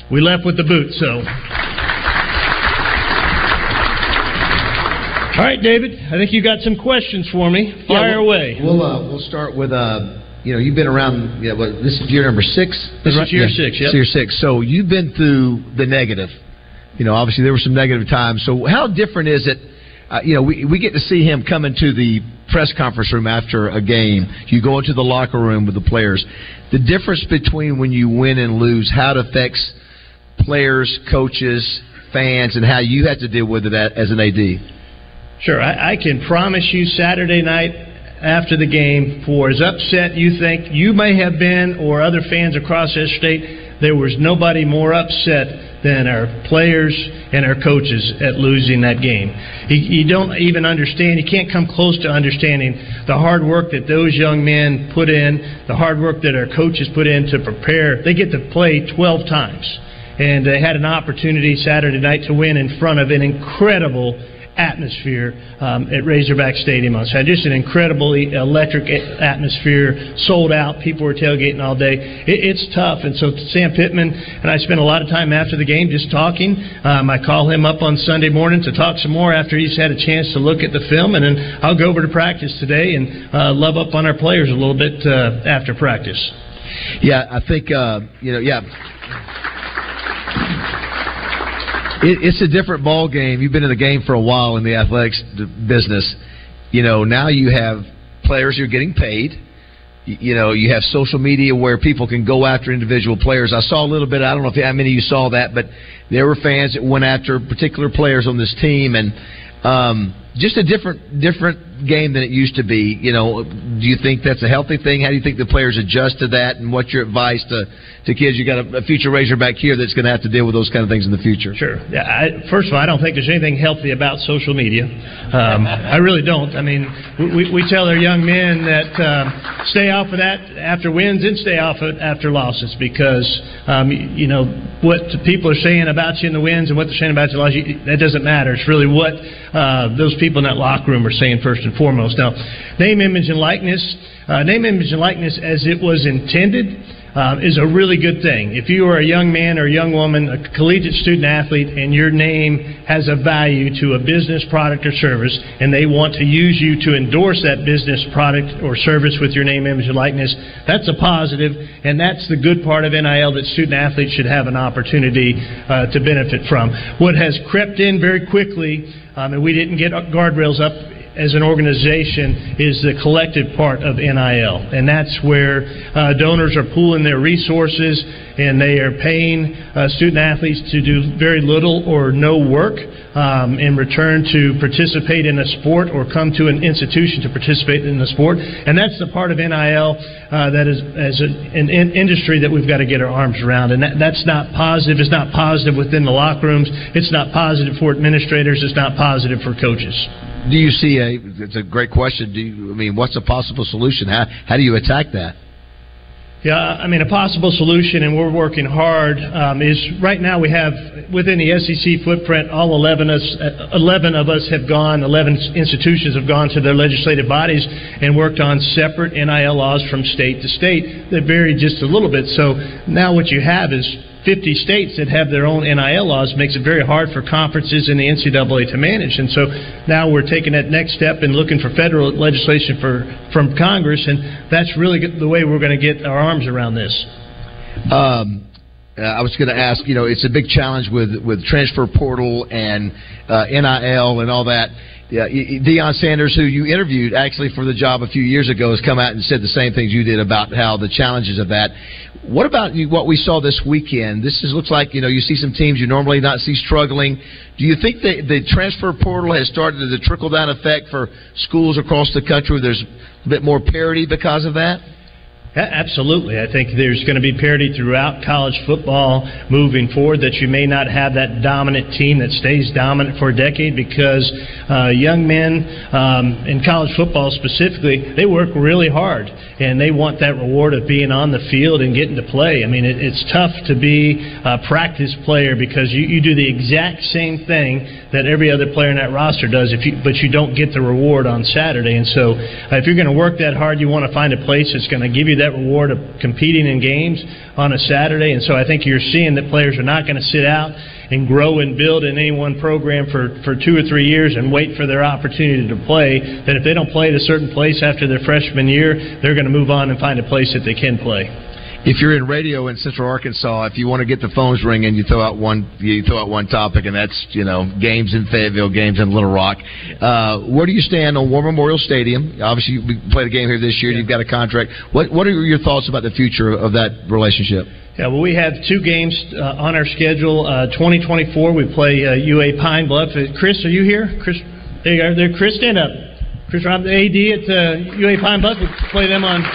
We left with the boot, so. All right, David, I think you got some questions for me. Fire yeah, we'll, away. We'll, uh, we'll start with, uh, you know, you've been around, yeah, well, this is year number six. This is right? year yeah, six, yeah. This is year six. So you've been through the negative. You know, obviously there were some negative times. So how different is it? Uh, you know, we we get to see him come into the press conference room after a game. You go into the locker room with the players. The difference between when you win and lose, how it affects players, coaches, fans, and how you have to deal with it as an A D. Sure. I, I can promise you Saturday night after the game, for as upset you think you may have been or other fans across this state, there was nobody more upset than our players and our coaches at losing that game. You, you don't even understand, you can't come close to understanding the hard work that those young men put in, the hard work that our coaches put in to prepare. They get to play twelve times. and they had an opportunity Saturday night to win in front of an incredible atmosphere um, at Razorback Stadium on Saturday. Just an incredibly electric atmosphere, sold out, people were tailgating all day. It, it's tough, and so Sam Pittman and I spent a lot of time after the game just talking. Um, I call him up on Sunday morning to talk some more after he's had a chance to look at the film, and then I'll go over to practice today and uh, love up on our players a little bit uh, after practice. Yeah, I think, uh, you know, yeah. It's a different ball game. You've been in the game for a while in the athletics business. You know, now you have players who are getting paid. You know, you have social media where people can go after individual players. I saw a little bit. I don't know if how many of you saw that, but there were fans that went after particular players on this team, and um, just a different different game than it used to be. You know, do you think that's a healthy thing? How do you think the players adjust to that? And what's your advice to, to kids? You got a, a future Razorback here that's going to have to deal with those kind of things in the future. Sure. Yeah, I, first of all, I don't think there's anything healthy about social media. Um, I really don't. I mean, we, we tell our young men that uh, stay off of that after wins and stay off of it after losses, because, um, you know, what people are saying about you in the wins and what they're saying about you in the losses, that doesn't matter. It's really what uh, those people... people in that locker room are saying first and foremost. Now, name, image, and likeness, uh, name, image, and likeness as it was intended uh, is a really good thing. If you are a young man or a young woman, a collegiate student athlete, and your name has a value to a business, product, or service, and they want to use you to endorse that business, product, or service with your name, image, and likeness, that's a positive, and that's the good part of N I L that student athletes should have an opportunity uh, to benefit from. What has crept in very quickly, Um, and we didn't get guardrails up as an organization, is the collective part of N I L. And that's where uh, donors are pooling their resources, and they are paying uh, student-athletes to do very little or no work um, in return to participate in a sport or come to an institution to participate in a sport. And that's the part of N I L uh, that is as a, an in- industry that we've got to get our arms around. And that, that's not positive. It's not positive within the locker rooms. It's not positive for administrators. It's not positive for coaches. Do you see a? It's a great question. Do you, I mean, what's a possible solution? How how do you attack that? Yeah, I mean, a possible solution, and we're working hard, um, is right now we have, within the S E C footprint, all eleven, us, eleven of us have gone, eleven institutions have gone to their legislative bodies and worked on separate N I L laws from state to state that vary just a little bit. So now what you have is fifty states that have their own N I L laws. Makes it very hard for conferences in the N C double A to manage. And so now we're taking that next step and looking for federal legislation for, from Congress, and that's really the way we're going to get our arms around this. Um, I was going to ask, you know, it's a big challenge with, with transfer portal and uh, N I L and all that. Yeah, Deion Sanders, who you interviewed actually for the job a few years ago, has come out and said the same things you did about how the challenges of that. What about you, what we saw this weekend? This is, looks like, you know, you see some teams you normally not see struggling. Do you think that the transfer portal has started the trickle-down effect for schools across the country where there's a bit more parity because of that? Absolutely. I think there's going to be parity throughout college football moving forward, that you may not have that dominant team that stays dominant for a decade, because uh, young men um, in college football specifically, they work really hard, and they want that reward of being on the field and getting to play. I mean, it, it's tough to be a practice player, because you, you do the exact same thing that every other player in that roster does, if you, but you don't get the reward on Saturday. And so uh, if you're going to work that hard, you want to find a place that's going to give you that reward of competing in games on a Saturday. And so I think you're seeing that players are not going to sit out and grow and build in any one program for, for two or three years and wait for their opportunity to play, that if they don't play at a certain place after their freshman year, they're going to move on and find a place that they can play. If you're in radio in Central Arkansas, if you want to get the phones ringing, you throw out one you throw out one topic, and that's, you know, games in Fayetteville, games in Little Rock. Uh, where do you stand on War Memorial Stadium? Obviously, we played a game here this year. Yeah. You've got a contract. What What are your thoughts about the future of that relationship? Yeah, well, we have two games uh, on our schedule. Uh, twenty twenty-four, we play uh, U A Pine Bluff. Chris, are you here? Chris, there you are. There, Chris, stand up. Chris Rob, the A D at uh, U A Pine Bluff. We play them on...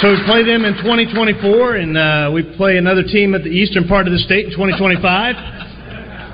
So we play them in twenty twenty-four, and uh, we play another team at the eastern part of the state in twenty twenty-five.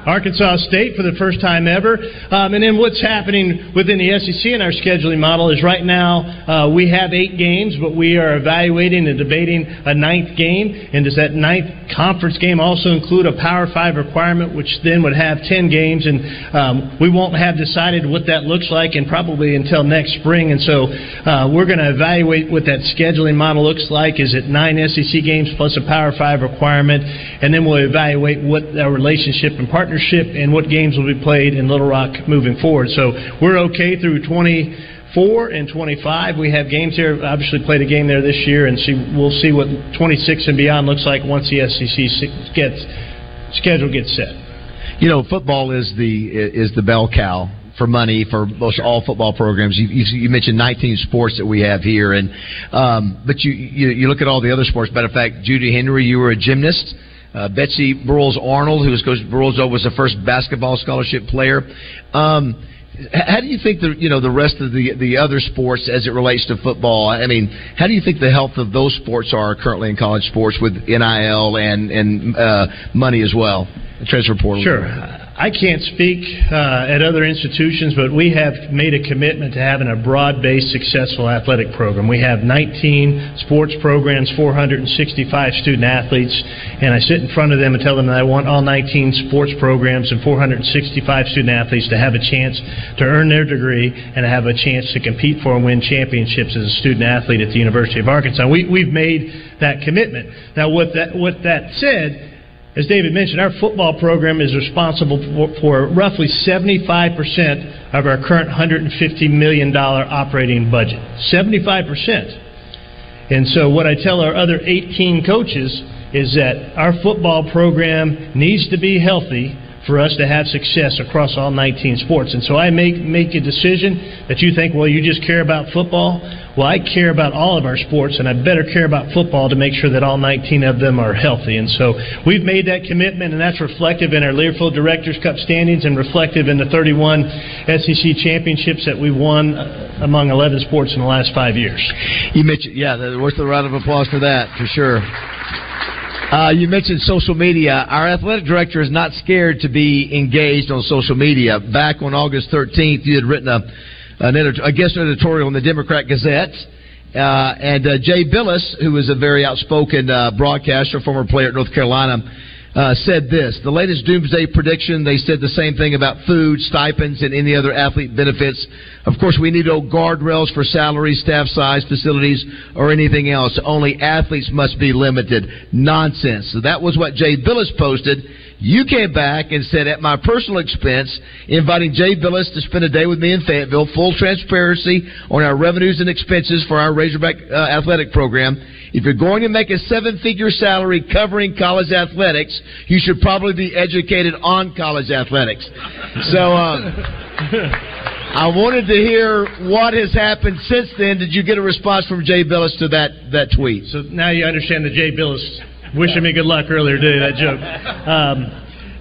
Arkansas State for the first time ever. Um, and then what's happening within the S E C in our scheduling model is right now uh, we have eight games, but we are evaluating and debating a ninth game. And does that ninth conference game also include a Power Five requirement, which then would have ten games? And um, we won't have decided what that looks like and probably until next spring. And so uh, we're going to evaluate what that scheduling model looks like. Is it nine S E C games plus a Power Five requirement? And then we'll evaluate what our relationship and partnership and what games will be played in Little Rock moving forward. So we're okay through twenty-four and twenty-five. We have games here. Obviously played a game there this year, and see, we'll see what twenty-six and beyond looks like once the S E C gets, schedule gets set. You know, football is the is the bell cow for money for most all football programs. You, you, you mentioned nineteen sports that we have here, and um, but you, you you look at all the other sports. Matter of fact, Judy Henry, you were a gymnast. Uh, Betsy Burles Arnold, who was Coach Burles was the first basketball scholarship player. Um, how do you think the you know the rest of the the other sports as it relates to football? I mean, how do you think the health of those sports are currently in college sports with N I L and and uh, money as well, the transfer portal? Sure. I can't speak uh, at other institutions, but we have made a commitment to having a broad-based, successful athletic program. We have nineteen sports programs, four hundred sixty-five student-athletes, and I sit in front of them and tell them that I want all nineteen sports programs and four hundred sixty-five student-athletes to have a chance to earn their degree and have a chance to compete for and win championships as a student-athlete at the University of Arkansas. We, we've made that commitment. Now, with that, with that said, as David mentioned, our football program is responsible for, for roughly seventy-five percent of our current one hundred fifty million dollars operating budget. seventy-five percent. And so what I tell our other eighteen coaches is that our football program needs to be healthy for us to have success across all nineteen sports. And so I make make a decision that you think, well, you just care about football. Well, I care about all of our sports, and I better care about football to make sure that all nineteen of them are healthy. And so we've made that commitment, and that's reflective in our Learfield Directors Cup standings and reflective in the thirty-one S E C championships that we've won among eleven sports in the last five years. You mentioned, yeah, worth a round of applause for that, for sure. Uh, you mentioned social media. Our athletic director is not scared to be engaged on social media. Back on August thirteenth, you had written a, an edit- a guest editorial in the Democrat Gazette. Uh, and uh, Jay Billis, who is a very outspoken uh, broadcaster, former player at North Carolina, uh, said this. The latest doomsday prediction, they said the same thing about food, stipends, and any other athlete benefits. Of course, we need no guardrails for salaries, staff size, facilities, or anything else. Only athletes must be limited. Nonsense. So that was what Jay Billis posted. You came back and said, at my personal expense, inviting Jay Billis to spend a day with me in Fayetteville, full transparency on our revenues and expenses for our Razorback uh, athletic program. If you're going to make a seven-figure salary covering college athletics, you should probably be educated on college athletics. So, um... I wanted to hear what has happened since then. Did you get a response from Jay Billis to that, that tweet? So now you understand that Jay Billis wishing me good luck earlier today, that joke. Um,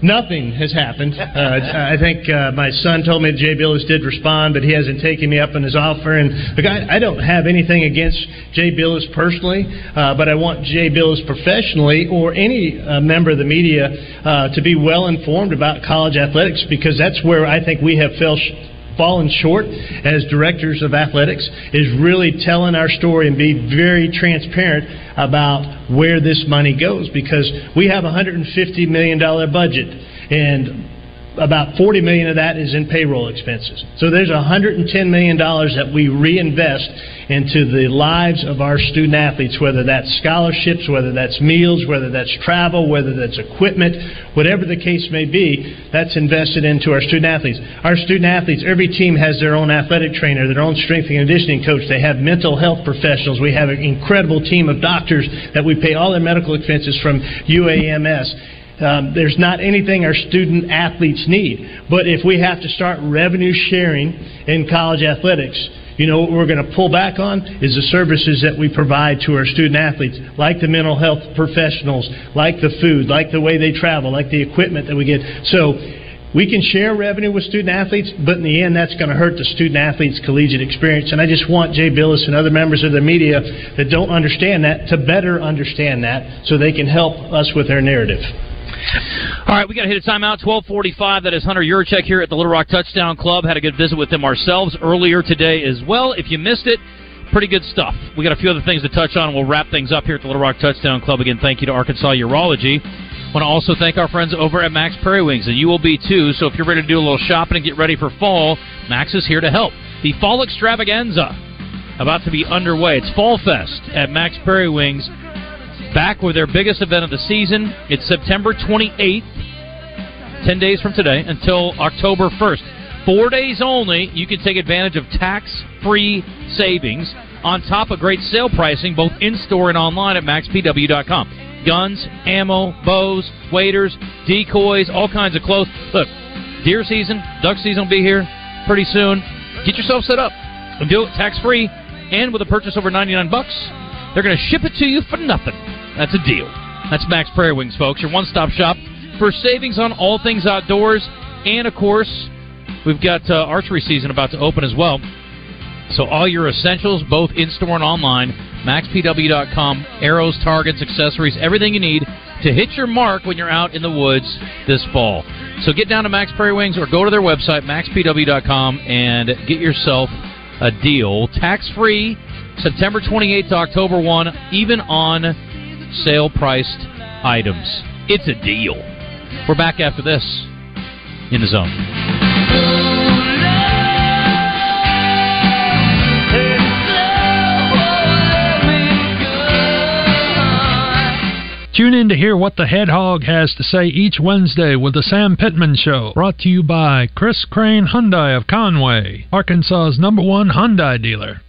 nothing has happened. Uh, I think uh, my son told me that Jay Billis did respond, but he hasn't taken me up on his offer. And look, I, I don't have anything against Jay Billis personally, uh, but I want Jay Billis professionally or any uh, member of the media uh, to be well informed about college athletics, because that's where I think we have fell short. Fallen short as directors of athletics is really telling our story and be very transparent about where this money goes, because we have a one hundred fifty million dollars budget, and about forty million dollars of that is in payroll expenses. So there's one hundred ten million dollars that we reinvest into the lives of our student-athletes, whether that's scholarships, whether that's meals, whether that's travel, whether that's equipment, whatever the case may be, that's invested into our student-athletes. Our student-athletes, every team has their own athletic trainer, their own strength and conditioning coach. They have mental health professionals. We have an incredible team of doctors that we pay all their medical expenses from U A M S. Um, there's not anything our student athletes need. But if we have to start revenue sharing in college athletics, you know what we're going to pull back on is the services that we provide to our student athletes, like the mental health professionals, like the food, like the way they travel, like the equipment that we get. So we can share revenue with student athletes, but in the end, that's going to hurt the student athletes' collegiate experience. And I just want Jay Billis and other members of the media that don't understand that to better understand that so they can help us with their narrative. All right, we got to hit a timeout. twelve forty-five. That is Hunter Yurchek here at the Little Rock Touchdown Club. Had a good visit with them ourselves earlier today as well. If you missed it, pretty good stuff. We got a few other things to touch on. We'll wrap things up here at the Little Rock Touchdown Club. Again, thank you to Arkansas Urology. I want to also thank our friends over at Max Prairie Wings, and you will be too. So if you're ready to do a little shopping and get ready for fall, Max is here to help. The Fall Extravaganza about to be underway. It's Fall Fest at Max Prairie Wings, back with their biggest event of the season. It's September twenty-eighth, ten days from today, until October first. Four days only. You can take advantage of tax-free savings on top of great sale pricing, both in-store and online at max p w dot com. Guns, ammo, bows, waders, decoys, all kinds of clothes. Look, deer season, duck season will be here pretty soon. Get yourself set up and do it tax-free, and with a purchase over ninety-nine bucks, they're going to ship it to you for nothing. That's a deal. That's Max Prairie Wings, folks, your one-stop shop for savings on all things outdoors. And, of course, we've got uh, archery season about to open as well. So all your essentials, both in-store and online, max p w dot com, arrows, targets, accessories, everything you need to hit your mark when you're out in the woods this fall. So get down to Max Prairie Wings or go to their website, max p w dot com, and get yourself a deal. Tax-free, September twenty-eighth to October first, even on sale-priced items. It's a deal. We're back after this in the zone. Tune in to hear what the head hog has to say each Wednesday with the Sam Pittman Show, brought to you by Chris Crane Hyundai of Conway, Arkansas's number one Hyundai dealer.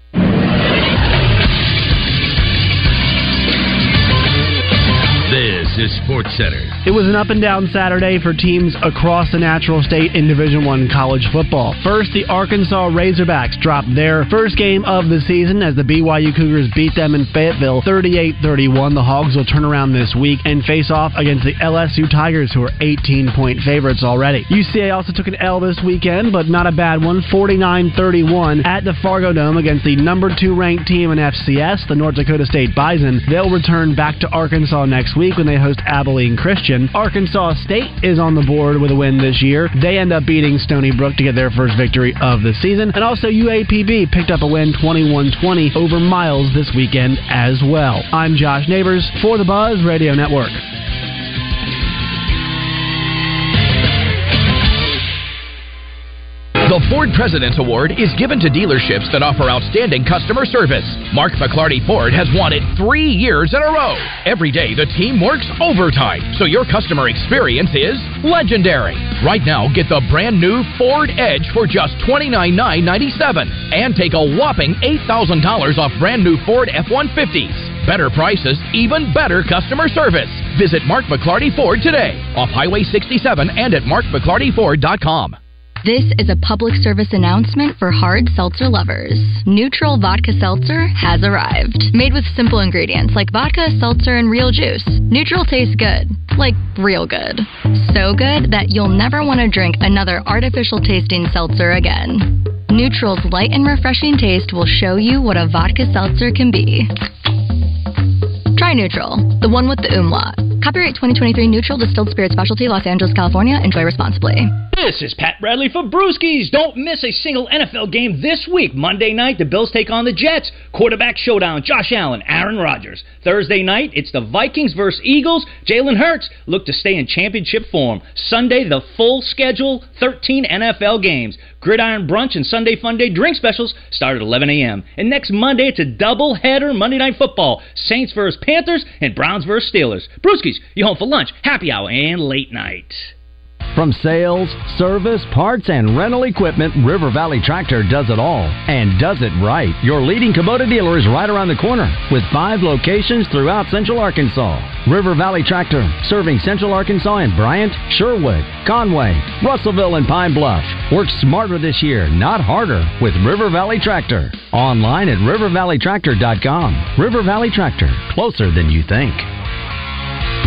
This is Sports Center. It was an up and down Saturday for teams across the natural state in Division One college football. First, the Arkansas Razorbacks dropped their first game of the season as the B Y U Cougars beat them in Fayetteville thirty-eight thirty-one. The Hogs will turn around this week and face off against the L S U Tigers, who are eighteen point favorites already. U C A also took an L this weekend, but not a bad one, forty-nine thirty-one at the Fargo Dome against the number two ranked team in F C S, the North Dakota State Bison. They'll return back to Arkansas next week when they host Abilene Christian. Arkansas State is on the board with a win this year. They end up beating Stony Brook to get their first victory of the season. And also U A P B picked up a win twenty-one twenty over Miles this weekend as well. I'm Josh Neighbors for the Buzz Radio Network. The Ford President's Award is given to dealerships that offer outstanding customer service. Mark McLarty Ford has won it three years in a row. Every day, the team works overtime, so your customer experience is legendary. Right now, get the brand new Ford Edge for just twenty-nine thousand nine hundred ninety-seven dollars and take a whopping eight thousand dollars off brand new Ford F one fifties. Better prices, even better customer service. Visit Mark McLarty Ford today, off Highway sixty-seven and at mark mclarty ford dot com. This is a public service announcement for hard seltzer lovers. Neutral Vodka Seltzer has arrived. Made with simple ingredients like vodka, seltzer, and real juice. Neutral tastes good. Like, real good. So good that you'll never want to drink another artificial-tasting seltzer again. Neutral's light and refreshing taste will show you what a vodka seltzer can be. Try Neutral, the one with the umlaut. Copyright twenty twenty-three Neutral Distilled Spirits Specialty, Los Angeles, California. Enjoy responsibly. This is Pat Bradley for Brewskis. Don't miss a single N F L game this week. Monday night, the Bills take on the Jets. Quarterback showdown, Josh Allen, Aaron Rodgers. Thursday night, it's the Vikings versus Eagles. Jalen Hurts look to stay in championship form. Sunday, the full schedule, thirteen N F L games. Gridiron Brunch and Sunday Fun Day drink specials start at eleven a m And next Monday, it's a doubleheader Monday Night Football. Saints versus Panthers and Browns versus Steelers. Brewskis, you're home for lunch, happy hour, and late night. From sales, service, parts, and rental equipment, River Valley Tractor does it all and does it right. Your leading Kubota dealer is right around the corner with five locations throughout Central Arkansas. River Valley Tractor, serving Central Arkansas and Bryant, Sherwood, Conway, Russellville, and Pine Bluff. Work smarter this year, not harder, with River Valley Tractor. Online at river valley tractor dot com. River Valley Tractor, closer than you think.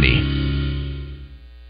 zero.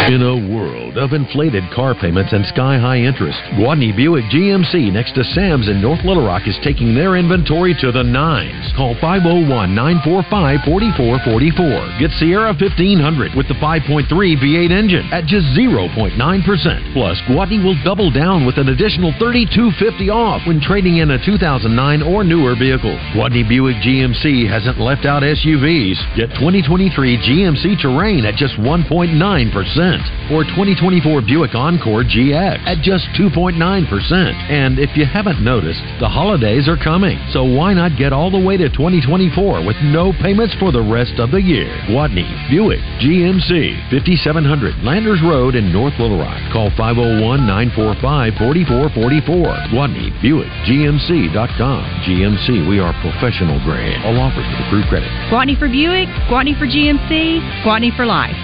In a world of inflated car payments and sky-high interest, Guadney Buick G M C next to Sam's in North Little Rock is taking their inventory to the nines. Call five oh one, nine four five, four four four four. Get Sierra fifteen hundred with the five point three V eight engine at just zero point nine percent. Plus, Guadney will double down with an additional thirty-two fifty off when trading in a two thousand nine or newer vehicle. Guadney Buick G M C hasn't left out S U Vs. Get twenty twenty-three G M C Terrain at just one point nine percent. Or twenty twenty-four Buick Encore G X at just two point nine percent. And if you haven't noticed, the holidays are coming. So why not get all the way to twenty twenty-four with no payments for the rest of the year? Guadney Buick G M C, fifty-seven hundred Landers Road in North Little Rock. Call five oh one, nine four five, four four four four. Guadney Buick G M C dot com. G M C, we are professional grade. All offers with approved credit. Guadney for Buick, Guadney for G M C, Guadney for life.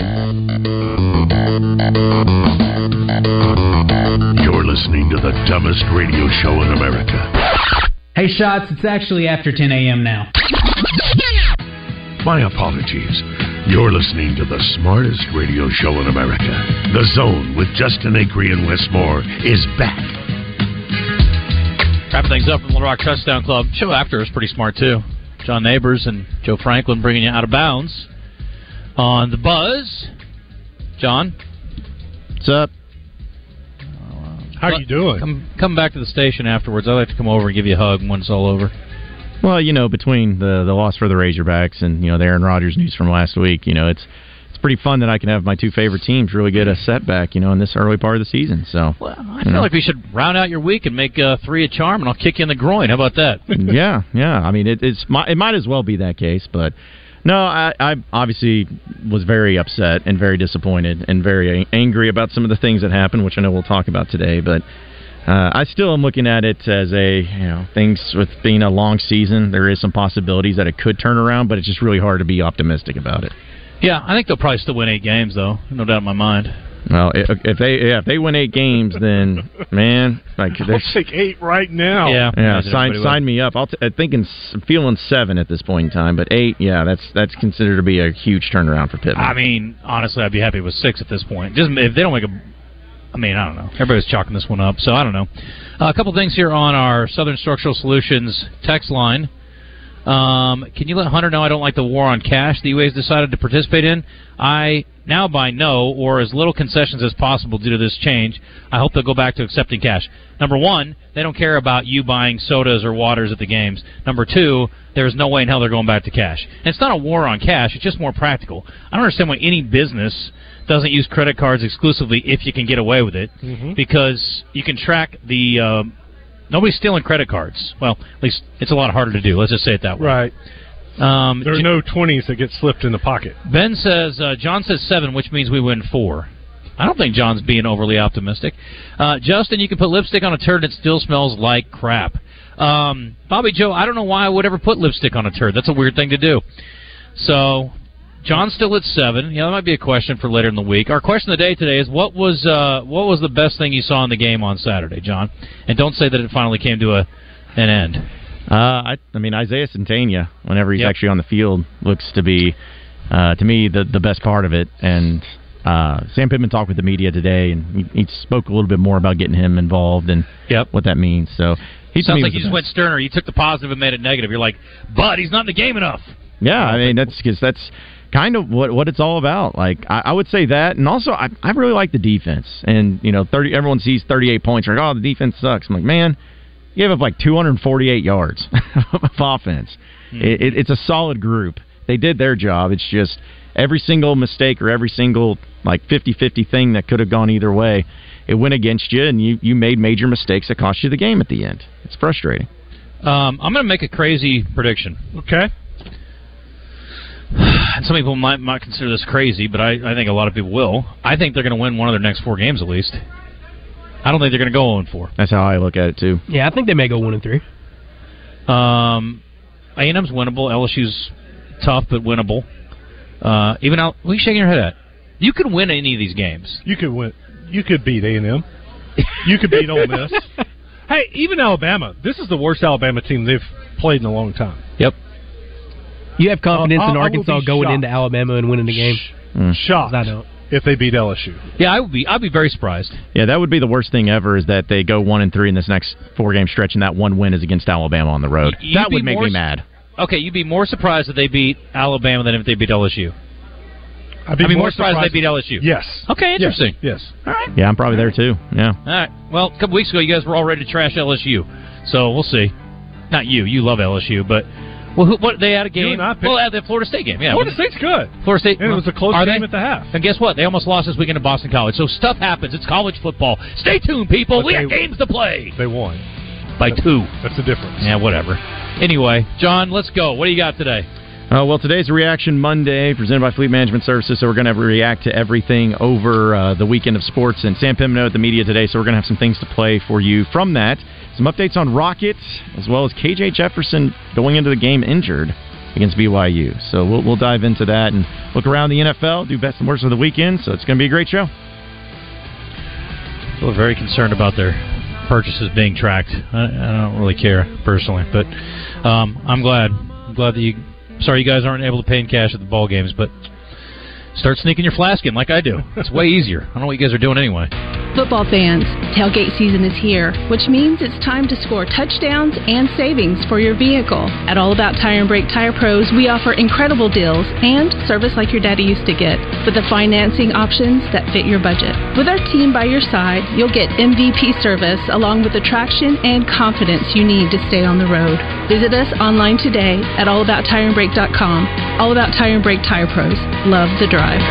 You're listening to the dumbest radio show in America. Hey, Shots, it's actually after ten a.m. now. My apologies. You're listening to the smartest radio show in America. The Zone with Justin Akre and Wes Moore is back. Wrapping things up from the Little Rock Touchdown Club. Show after is pretty smart, too. John Neighbors and Joe Franklin bringing you Out of Bounds. On the Buzz, John. What's up? How are you doing? Come, come back to the station afterwards. I'd like to come over and give you a hug when it's all over. Well, you know, between the the loss for the Razorbacks and, you know, the Aaron Rodgers news from last week, you know, it's it's pretty fun that I can have my two favorite teams really get a setback, you know, in this early part of the season. So, well, I feel know. like we should round out your week and make uh, three a charm, and I'll kick you in the groin. How about that? yeah, yeah. I mean, it, it's it might as well be that case, but. No, I, I obviously was very upset and very disappointed and very angry about some of the things that happened, which I know we'll talk about today. But uh, I still am looking at it as a, you know, things with being a long season, there is some possibilities that it could turn around, but it's just really hard to be optimistic about it. Yeah, I think they'll probably still win eight games, though. No doubt in my mind. Well, if they yeah, if they win eight games, then man, like I'll take eight right now. Yeah, yeah. Sign sign well. me up. I'll t- I think in feeling seven at this point in time, but eight, yeah, that's that's considered to be a huge turnaround for Pittman. I mean, honestly, I'd be happy with six at this point. Just if they don't make a, I mean, I don't know. Everybody's chalking this one up, so I don't know. Uh, a couple things here on our Southern Structural Solutions text line. Um, can you let Hunter know I don't like the war on cash the U A has decided to participate in? I now buy no or as little concessions as possible due to this change. I hope they'll go back to accepting cash. Number one, they don't care about you buying sodas or waters at the games. Number two, there's no way in hell they're going back to cash. And it's not a war on cash. It's just more practical. I don't understand why any business doesn't use credit cards exclusively if you can get away with it, mm-hmm. because you can track the... Um, Nobody's stealing credit cards. Well, at least it's a lot harder to do. Let's just say it that way. Right. Um, there are no twenties that get slipped in the pocket. Ben says, uh, John says seven, which means we win four. I don't think John's being overly optimistic. Uh, Justin, you can put lipstick on a turd that still smells like crap. Um, Bobby Joe, I don't know why I would ever put lipstick on a turd. That's a weird thing to do. So, John's still at seven. Yeah, that might be a question for later in the week. Our question of the day today is, what was uh, what was the best thing you saw in the game on Saturday, John? And don't say that it finally came to a an end. Uh, I, I mean, Isaiah Centeno, whenever he's yep. actually on the field, looks to be, uh, to me, the, the best part of it. And uh, Sam Pittman talked with the media today, and he, he spoke a little bit more about getting him involved and yep. what that means. So he sounds like you just went sterner. You took the positive and made it negative. You're like, but he's not in the game enough. Yeah, I mean, that's because that's... kind of what what it's all about. Like I, I would say that, and also I, I really like the defense. And you know, thirty everyone sees thirty-eight points. Like, oh, the defense sucks. I'm like, man, you gave up like two hundred forty-eight yards of offense. Mm. It, it, it's a solid group. They did their job. It's just every single mistake or every single like fifty-fifty thing that could have gone either way, it went against you, and you you made major mistakes that cost you the game at the end. It's frustrating. Um, I'm going to make a crazy prediction. Okay. And some people might, might consider this crazy, but I, I think a lot of people will. I think they're going to win one of their next four games at least. I don't think they're going to go oh and four. That's how I look at it, too. Yeah, I think they may go one and three. Um, A and M's winnable. L S U's tough, but winnable. Uh, even out, what are you shaking your head at? You could win any of these games. You could win. You could beat A and M. You could beat Ole Miss. Hey, even Alabama. This is the worst Alabama team they've played in a long time. Yep. You have confidence uh, in Arkansas going shocked. into Alabama and winning the game? Mm. Shocked. I don't. If they beat L S U. Yeah, I would be. I'd be very surprised. Yeah, that would be the worst thing ever is that they go one and three in this next four game stretch, and that one win is against Alabama on the road. You'd that would make more, me mad. Okay, you'd be more surprised that they beat Alabama than if they beat L S U. I'd be, I'd be more surprised, surprised if they beat L S U. Yes. Okay, interesting. Yes. yes. All right. Yeah, I'm probably there too. Yeah. All right. Well, a couple weeks ago, you guys were all ready to trash L S U, so we'll see. Not you. You love L S U, but. Well, who, what they had a game. Well, at the Florida State game, yeah. Florida State's good. Florida State, and it was a close game they? at the half. And guess what? They almost lost this weekend at Boston College. So stuff happens. It's college football. Stay tuned, people. But we have games to play. They won by that's, two. That's the difference. Yeah, whatever. Anyway, John, let's go. What do you got today? Uh, well, today's Reaction Monday, presented by Fleet Management Services, so we're going to react to everything over uh, the weekend of sports. And Sam Pittman at the media today, so we're going to have some things to play for you from that. Some updates on Rockets, as well as K J Jefferson going into the game injured against B Y U. So we'll, we'll dive into that and look around the N F L, do best and worst of the weekend, so it's going to be a great show. People are very concerned about their purchases being tracked. I, I don't really care, personally, but um, I'm glad. I'm glad that you... Sorry you guys aren't able to pay in cash at the ball games, but start sneaking your flask in like I do. It's way easier. I don't know what you guys are doing anyway. Football fans, tailgate season is here, which means it's time to score touchdowns and savings for your vehicle. At All About Tire and Brake Tire Pros, we offer incredible deals and service like your daddy used to get, with the financing options that fit your budget. With our team by your side, you'll get M V P service along with the traction and confidence you need to stay on the road. Visit us online today at all about tire and brake dot com. All About Tire and Brake Tire Pros. Love the drive.